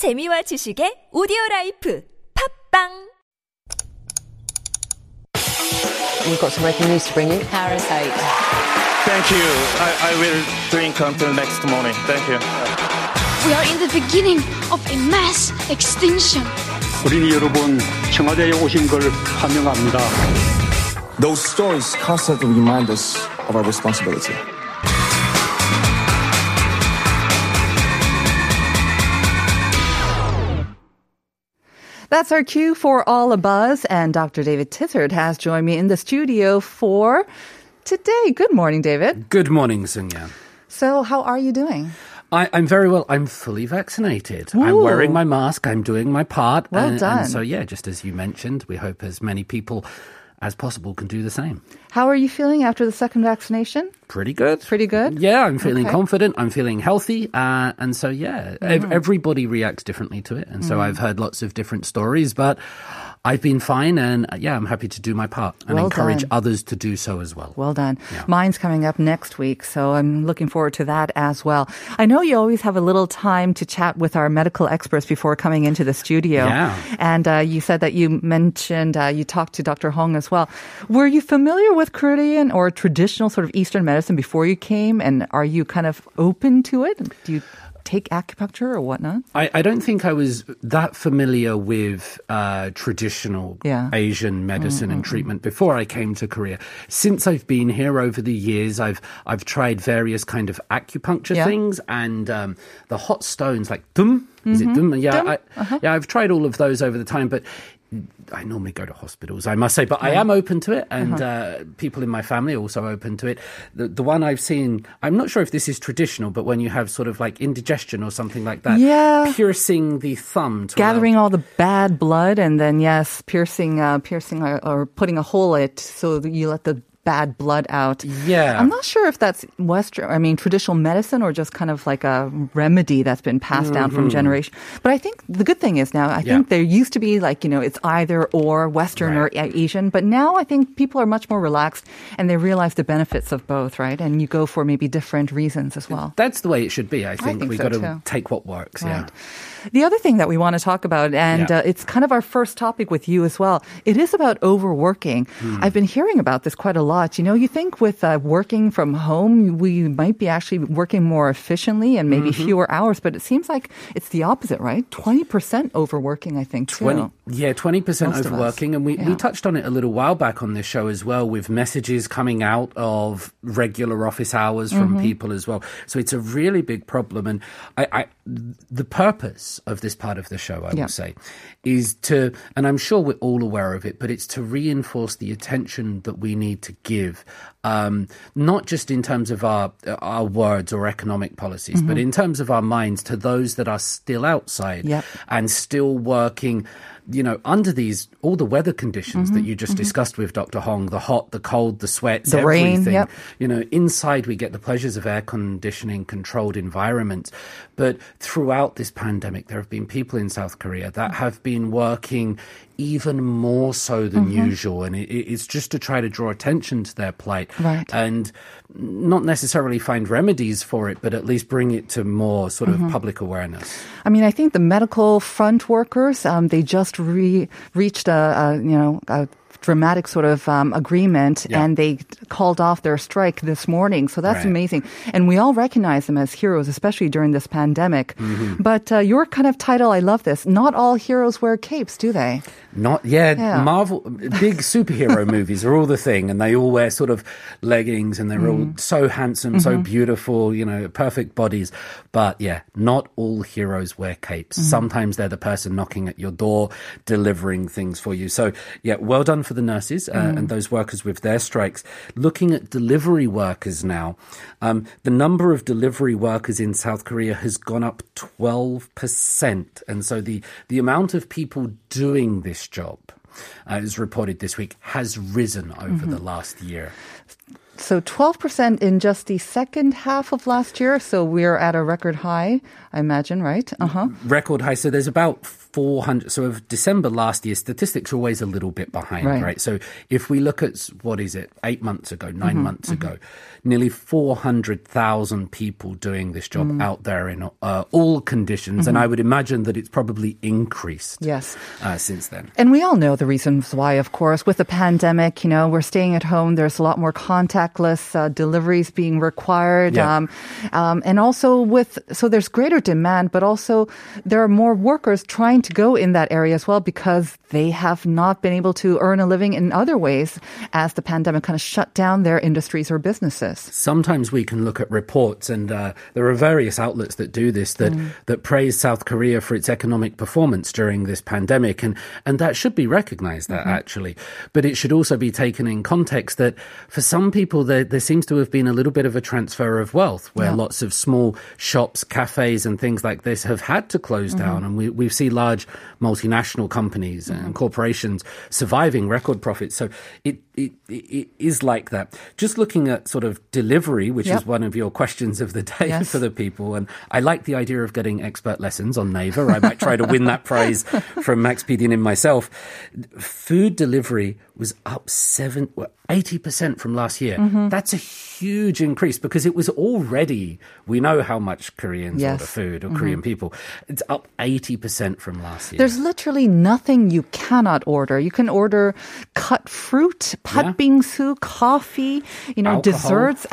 재미와 지식의 오디오라이프 팝빵 We've got some breaking news to bring you. Parasite. Thank you. I will drink until next morning. Thank you. We are in the beginning of a mass extinction. 우리 여러분 청와대에 오신 걸 환영합니다. Those stories constantly remind us of our responsibility. That's our cue for All Abuzz, and Dr. David Tithard has joined me in the studio for today. Good morning, David. Good morning, Seung-uk. So how are you doing? I'm very well. I'm fully vaccinated. Ooh. I'm wearing my mask. I'm doing my part. Well done. And so, yeah, just as you mentioned, we hope as many people as possible can do the same. How are you feeling after the second vaccination? Pretty good? Yeah, I'm feeling confident. I'm feeling healthy. And so, yeah, everybody reacts differently to it. And so I've heard lots of different stories, but I've been fine. And yeah, I'm happy to do my part and encourage others to do so as well. Well done. Yeah. Mine's coming up next week, so I'm looking forward to that as well. I know you always have a little time to chat with our medical experts before coming into the studio. Yeah. And you said that you mentioned you talked to Dr. Hong as well. Were you familiar with Korean or traditional sort of Eastern medicine before you came, and are you kind of open to it? Do you take acupuncture or whatnot? I don't think I was that familiar with traditional Asian medicine and treatment before I came to Korea. Since I've been here over the years, I've tried various kind of acupuncture things and the hot stones like dum. Is it dum? Yeah, yeah. I've tried all of those over the time, but I normally go to hospitals, I must say, but I am open to it, and people in my family are also open to it. The one I've seen, I'm not sure if this is traditional, but when you have sort of like indigestion or something like that, piercing the thumb. Gathering all the bad blood and then, piercing or putting a hole in it so that you let the bad blood out. Yeah. I'm not sure if that's traditional medicine or just kind of like a remedy that's been passed down from generation. But I think the good thing is now, I think there used to be like, it's either or Western or Asian, but now I think people are much more relaxed and they realize the benefits of both, right? And you go for maybe different reasons as well. That's the way it should be, I think. We've got to take what works, The other thing that we want to talk about, and it's kind of our first topic with you as well, it is about overworking. I've been hearing about this quite a lot. You think with working from home, we might be actually working more efficiently and maybe fewer hours, but it seems like it's the opposite, right? 20% overworking, I think, too. 20% most overworking. And we touched on it a little while back on this show as well, with messages coming out of regular office hours from people as well. So it's a really big problem. And the purpose of this part of the show, I will say, is to, and I'm sure we're all aware of it, but it's to reinforce the attention that we need to give, not just in terms of our words or economic policies, but in terms of our minds to those that are still outside and still working, under these, all the weather conditions that you just discussed with Dr. Hong, the hot, the cold, the sweats, the everything. Rain, inside we get the pleasures of air conditioning, controlled environments. But throughout this pandemic, there have been people in South Korea that have been working even more so than usual. And it's just to try to draw attention to their plight and not necessarily find remedies for it, but at least bring it to more sort of public awareness. I think the medical front workers, they just reached a dramatic sort of agreement, and they called off their strike this morning. So that's amazing. And we all recognize them as heroes, especially during this pandemic. But your kind of title, I love this. Not all heroes wear capes, do they? Not yet. Yeah. Marvel, big superhero movies are all the thing, and they all wear sort of leggings, and they're all so handsome, so beautiful, perfect bodies. But yeah, not all heroes wear capes. Sometimes they're the person knocking at your door, delivering things for you. So yeah, well done for the nurses and those workers with their strikes. Looking at delivery workers now, the number of delivery workers in South Korea has gone up 12%. And so the amount of people doing this job, as reported this week, has risen over the last year. So 12% in just the second half of last year. So we're at a record high, I imagine, right? Record high. So there's about 400. So of December last year, statistics are always a little bit behind, right? So if we look at, what is it, 8 months ago, nine months ago, nearly 400,000 people doing this job out there in all conditions. And I would imagine that it's probably increased since then. And we all know the reasons why, of course. With the pandemic, you know, we're staying at home. There's a lot more contactless deliveries being required. Yeah. And also so there's greater demand, but also there are more workers trying to go in that area as well because they have not been able to earn a living in other ways as the pandemic kind of shut down their industries or businesses. Sometimes we can look at reports, and there are various outlets that do this, that praise South Korea for its economic performance during this pandemic, and that should be recognized, that actually. But it should also be taken in context that for some people there seems to have been a little bit of a transfer of wealth where lots of small shops, cafes and things like this have had to close down, and we see large multinational companies and corporations surviving record profits. So it is like that. Just looking at sort of delivery, which is one of your questions of the day for the people, and I like the idea of getting expert lessons on Naver. I might try to win that prize from Max Pedian and myself. Food delivery was up 80% from last year. That's a huge increase because it was already, we know how much Koreans order food, or Korean people. It's up 80% from last year. There's literally nothing you cannot order. You can order cut fruit, patbingsu, coffee, you know, desserts.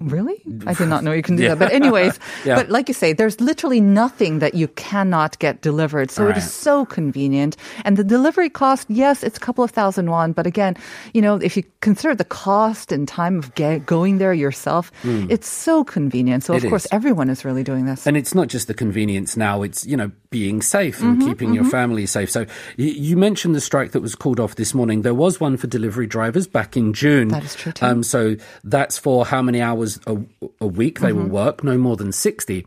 Really? I did not know you can do that. But anyways, but like you say, there's literally nothing that you cannot get delivered. So it is so convenient. And the delivery cost, yes, it's a couple of thousand won. But again, you know, if you consider the cost and time of going there yourself, it's so convenient. So of course, everyone is really doing this. And it's not just the convenience now, it's, you know, being safe and keeping your family safe. So you mentioned the strike that was called off this morning. There was one for delivery drivers back in June. That is true too. So that's for how many hours a week they will work, no more than 60.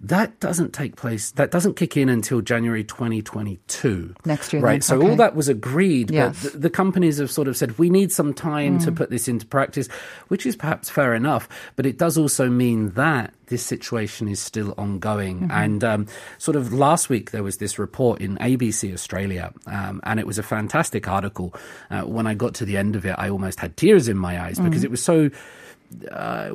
That doesn't take place, that doesn't kick in until January 2022. Next year. Right, so all that was agreed, but the companies have sort of said, we need some time to put this into practice, which is perhaps fair enough, but it does also mean that this situation is still ongoing. And sort of last week, there was this report in ABC Australia, and it was a fantastic article. When I got to the end of it, I almost had tears in my eyes because it was so, I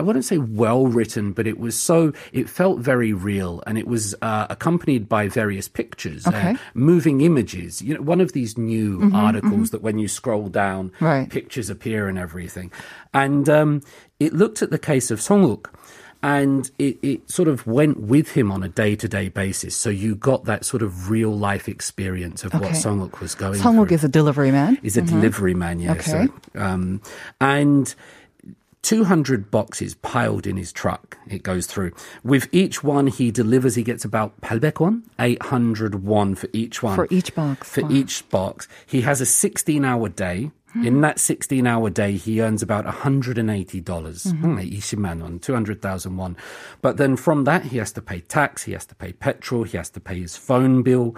wouldn't say well written, but it felt very real, and it was accompanied by various pictures, moving images. You know, one of these new articles that when you scroll down, pictures appear and everything. And it looked at the case of Song-uk. And it sort of went with him on a day-to-day basis. So you got that sort of real-life experience of what Song-uk was going through. Song-uk is a delivery man? Is a delivery man, yeah. Okay. So, and 200 boxes piled in his truck, it goes through. With each one he delivers, he gets about 800 won for each one. For each box. For each box. He has a 16-hour day. In that 16-hour day, he earns about $180, 20,000 won, 200,000 won. But then from that, he has to pay tax, he has to pay petrol, he has to pay his phone bill,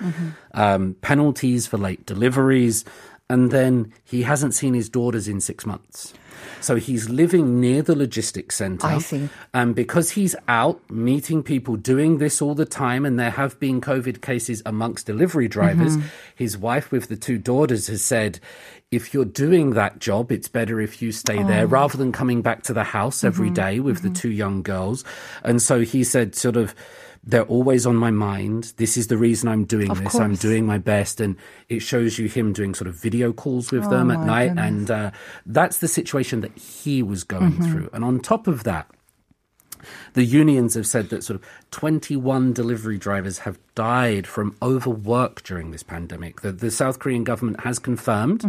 penalties for late deliveries, and then he hasn't seen his daughters in 6 months. So he's living near the logistics centre. I see. And because he's out meeting people doing this all the time, and there have been COVID cases amongst delivery drivers, his wife with the two daughters has said, if you're doing that job, it's better if you stay there rather than coming back to the house every day with the two young girls. And so he said sort of, they're always on my mind. This is the reason I'm doing this. Course. I'm doing my best. And it shows you him doing sort of video calls with them at night. Goodness. And that's the situation that he was going through. And on top of that, the unions have said that sort of 21 delivery drivers have died from overwork during this pandemic. The South Korean government has confirmed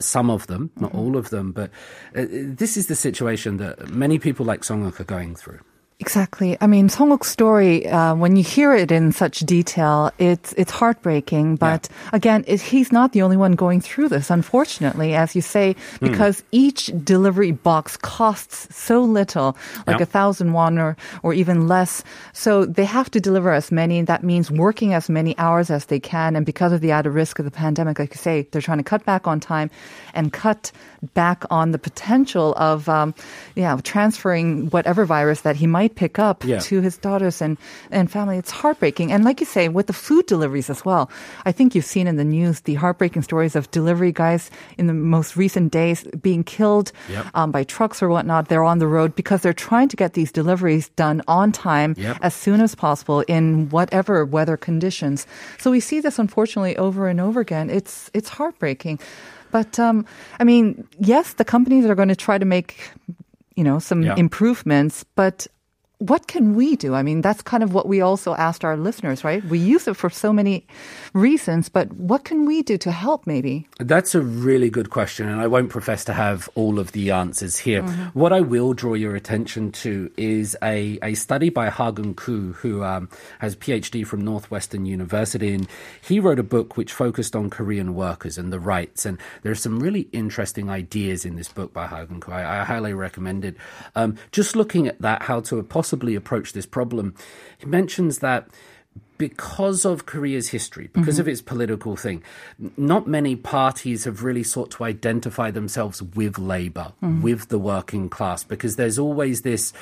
some of them, not all of them, but this is the situation that many people like Song-uk are going through. Exactly. I mean, Song-uk's story, when you hear it in such detail, it's heartbreaking. But again, he's not the only one going through this, unfortunately, as you say, because each delivery box costs so little, like 1,000 won or even less. So they have to deliver as many. That means working as many hours as they can. And because of the added risk of the pandemic, like you say, they're trying to cut back on time and cut back on the potential of transferring whatever virus that he might pick up to his daughters and family. It's heartbreaking. And like you say, with the food deliveries as well, I think you've seen in the news the heartbreaking stories of delivery guys in the most recent days being killed by trucks or whatnot. They're on the road because they're trying to get these deliveries done on time as soon as possible in whatever weather conditions. So we see this, unfortunately, over and over again. It's heartbreaking. But, I mean, yes, the companies are going to try to make, you know, some improvements, but what can we do? I mean, that's kind of what we also asked our listeners, right? We use it for so many reasons, but what can we do to help maybe? That's a really good question, and I won't profess to have all of the answers here. Mm-hmm. What I will draw your attention to is a study by Hagen Koo, who has a PhD from Northwestern University, and he wrote a book which focused on Korean workers and the rights, and there are some really interesting ideas in this book by Hagen Koo. I highly recommend it. Just looking at that, how to possibly approach this problem. He mentions that because of Korea's history, because of its political thing, not many parties have really sought to identify themselves with labor, with the working class, because there's always this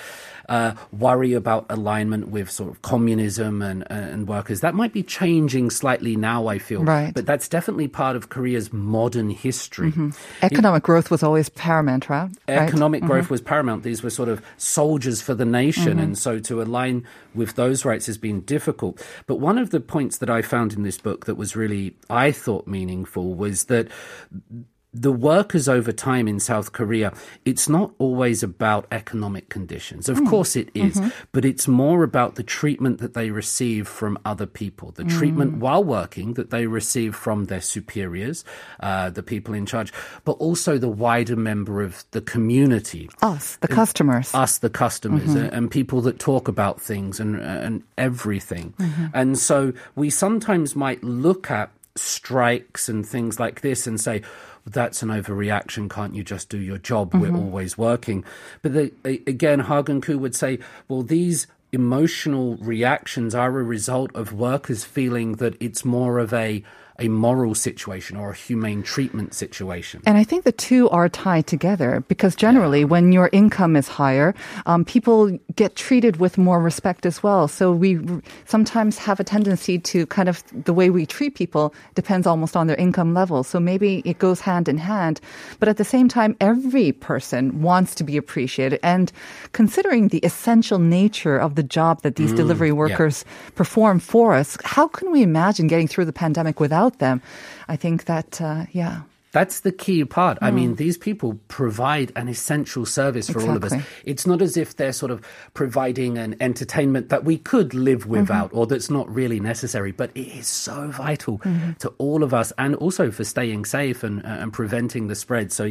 worry about alignment with sort of communism and workers. That might be changing slightly now, I feel. Right. But that's definitely part of Korea's modern history. Mm-hmm. Economic growth was always paramount, right? Economic growth was paramount. These were sort of soldiers for the nation. And so to align with those rights has been difficult. But one of the points that I found in this book that was really, I thought, meaningful was that the workers over time in South Korea, it's not always about economic conditions. Of course it is, but it's more about the treatment that they receive from other people, the treatment while working that they receive from their superiors, the people in charge, but also the wider member of the community. Us, the customers, and people that talk about things and everything. And so we sometimes might look at strikes and things like this and say, that's an overreaction, can't you just do your job? We're always working. But again, Hagen Koo would say, well, these emotional reactions are a result of workers feeling that it's more of a moral situation or a humane treatment situation. And I think the two are tied together because generally when your income is higher, people get treated with more respect as well. So we sometimes have a tendency to kind of, the way we treat people depends almost on their income level. So maybe it goes hand in hand. But at the same time, every person wants to be appreciated. And considering the essential nature of the job that these delivery workers perform for us, how can we imagine getting through the pandemic without them? I think that, that's the key part. I mean, these people provide an essential service for all of us. It's not as if they're sort of providing an entertainment that we could live without or that's not really necessary, but it is so vital to all of us and also for staying safe and preventing the spread. So,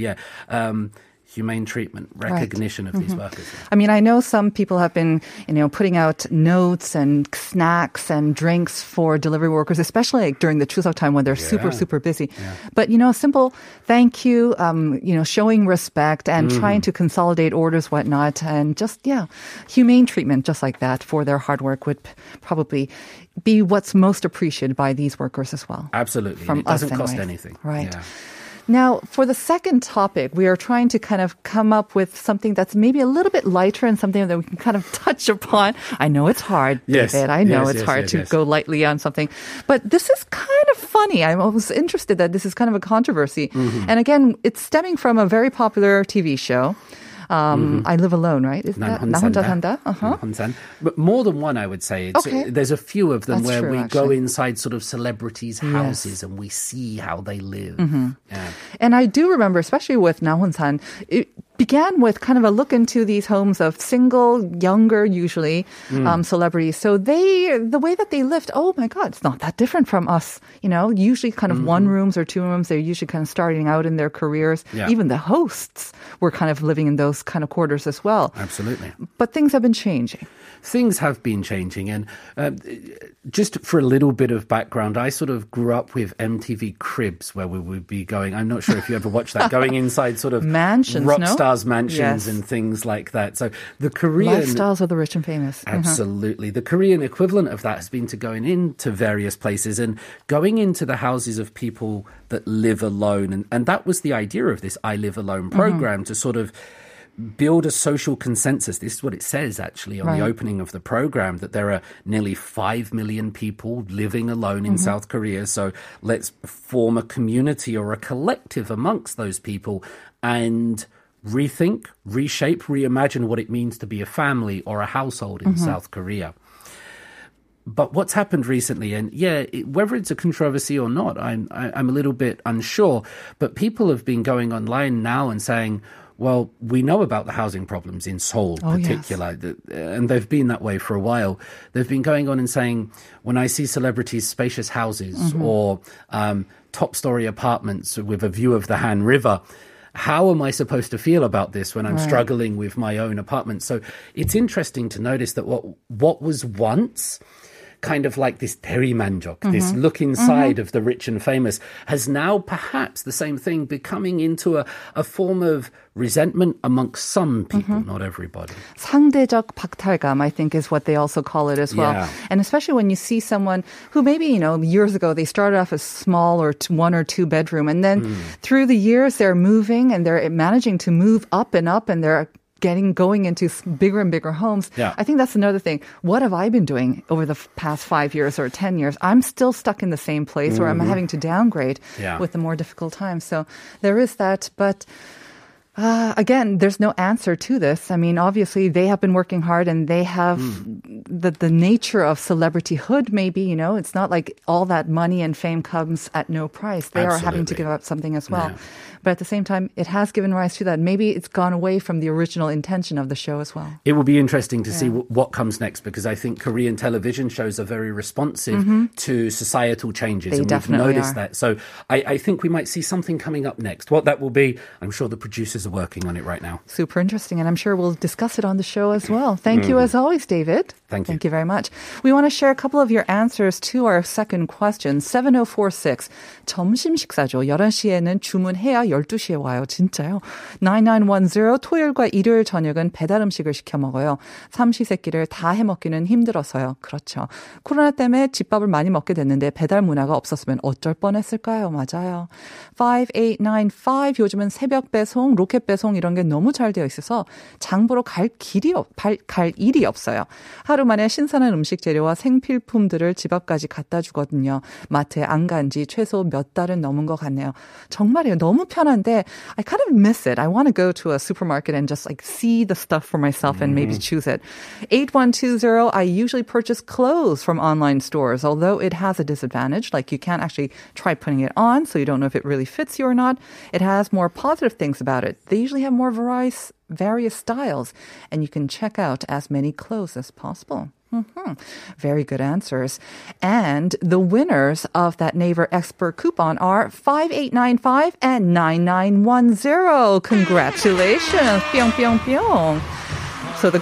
humane treatment, recognition of these workers. I mean, I know some people have been, you know, putting out notes and snacks and drinks for delivery workers, especially like during the Chuseok time when they're super, super busy. But, you know, simple thank you, you know, showing respect and trying to consolidate orders, whatnot, and just, humane treatment just like that for their hard work would probably be what's most appreciated by these workers as well. Absolutely. From us, it doesn't cost anything. Right. Yeah. Now, for the second topic, we are trying to kind of come up with something that's maybe a little bit lighter and something that we can kind of touch upon. I know it's hard, David. Yes, I know it's hard to go lightly on something. But this is kind of funny. I was interested that this is kind of a controversy. And again, it's stemming from a very popular TV show. I Live Alone, right? Is that Na Hun San? But more than one, I would say. There's a few of them go inside sort of celebrities' houses and we see how they live. And I do remember, especially with Na Hun San, it began with kind of a look into these homes of single, younger, usually, celebrities. So the way that they lived, oh my God, it's not that different from us. You know, usually kind of one rooms or two rooms, they're usually kind of starting out in their careers. Even the hosts were kind of living in those kind of quarters as well. Absolutely. But things have been changing. Things have been changing. And just for a little bit of background, I sort of grew up with MTV Cribs, where we would be going, I'm not sure if you ever watched that, going inside sort of mansions, rock stars' mansions and things like that. So the Korean... Lifestyles of the rich and famous. Absolutely. The Korean equivalent of that has been to going into various places and going into the houses of people that live alone. And that was the idea of this I Live Alone program, to sort of build a social consensus. This is what it says, actually, on the opening of the program, that there are nearly 5 million people living alone in South Korea. So let's form a community or a collective amongst those people and rethink, reshape, reimagine what it means to be a family or a household in South Korea. But what's happened recently, and whether it's a controversy or not, I'm a little bit unsure, but people have been going online now and saying, well, we know about the housing problems in Seoul in particular, and they've been that way for a while. They've been going on and saying, when I see celebrities' spacious houses or top-story apartments with a view of the Han River, how am I supposed to feel about this when I'm struggling with my own apartment? So it's interesting to notice that what was once kind of like this 대리만족, this look inside of the rich and famous, has now perhaps the same thing becoming into a form of resentment amongst some people, not everybody. 상대적 박탈감, I think, is what they also call it as well. And especially when you see someone who maybe, you know, years ago, they started off as small or one or two bedroom, and then through the years, they're moving and they're managing to move up and up, and they're going into bigger and bigger homes. Yeah. I think that's another thing. What have I been doing over the past 5 years or 10 years? I'm still stuck in the same place where I'm having to downgrade with the more difficult times. So there is that. But again, there's no answer to this. I mean, obviously, they have been working hard, and they have the nature of celebrityhood, maybe, you know. It's not like all that money and fame comes at no price. They are having to give up something as well. Yeah. But at the same time, it has given rise to that. Maybe it's gone away from the original intention of the show as well. It will be interesting to see what comes next, because I think Korean television shows are very responsive to societal changes. They definitely we've noticed that. So I think we might see something coming up next. What that will be, I'm sure the producers are working on it right now. Super interesting. And I'm sure we'll discuss it on the show as well. Thank you as always, David. Thank you. Thank you very much. We want to share a couple of your answers to our second question. 7046. 점심 식사죠. 11시에는 주문해야 12시에 와요. 진짜요? 9910. 토요일과 일요일 저녁은 배달 음식을 시켜 먹어요. 삼시세끼를 다 해먹기는 힘들어서요. 그렇죠. 코로나 때문에 집밥을 많이 먹게 됐는데 배달 문화가 없었으면 어쩔 뻔했을까요? 맞아요. 5895. 요즘은 새벽 배송, 로켓 배송 이런 게 너무 잘 되어 있어서 장보러 갈 일이 없어요. 하루 만에 신선한 음식 재료와 생필품들을 집 앞까지 갖다 주거든요. 마트에 안 간 지 최소 몇 달은 넘은 것 같네요. 정말이에요. 너무 편한데 I kind of miss it. I want to go to a supermarket and just like see the stuff for myself and maybe choose it. 8120, I usually purchase clothes from online stores, although it has a disadvantage. Like you can't actually try putting it on, so you don't know if it really fits you or not. It has more positive things about it. They usually have more various styles, and you can check out as many clothes as possible. Very good answers. And the winners of that Naver Expert coupon are 5895 and 9910. Congratulations. Pyong, pyong, pyong. So the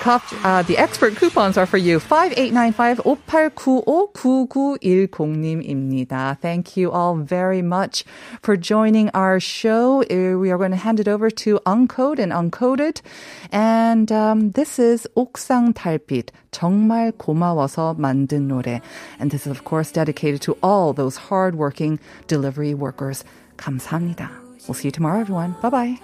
expert coupons are for you. 5895-5895-9910님입니다. Thank you all very much for joining our show. We are going to hand it over to Uncode and Uncoded. And this is 옥상 달빛, 정말 고마워서 만든 노래. And this is, of course, dedicated to all those hardworking delivery workers. 감사합니다. We'll see you tomorrow, everyone. Bye-bye.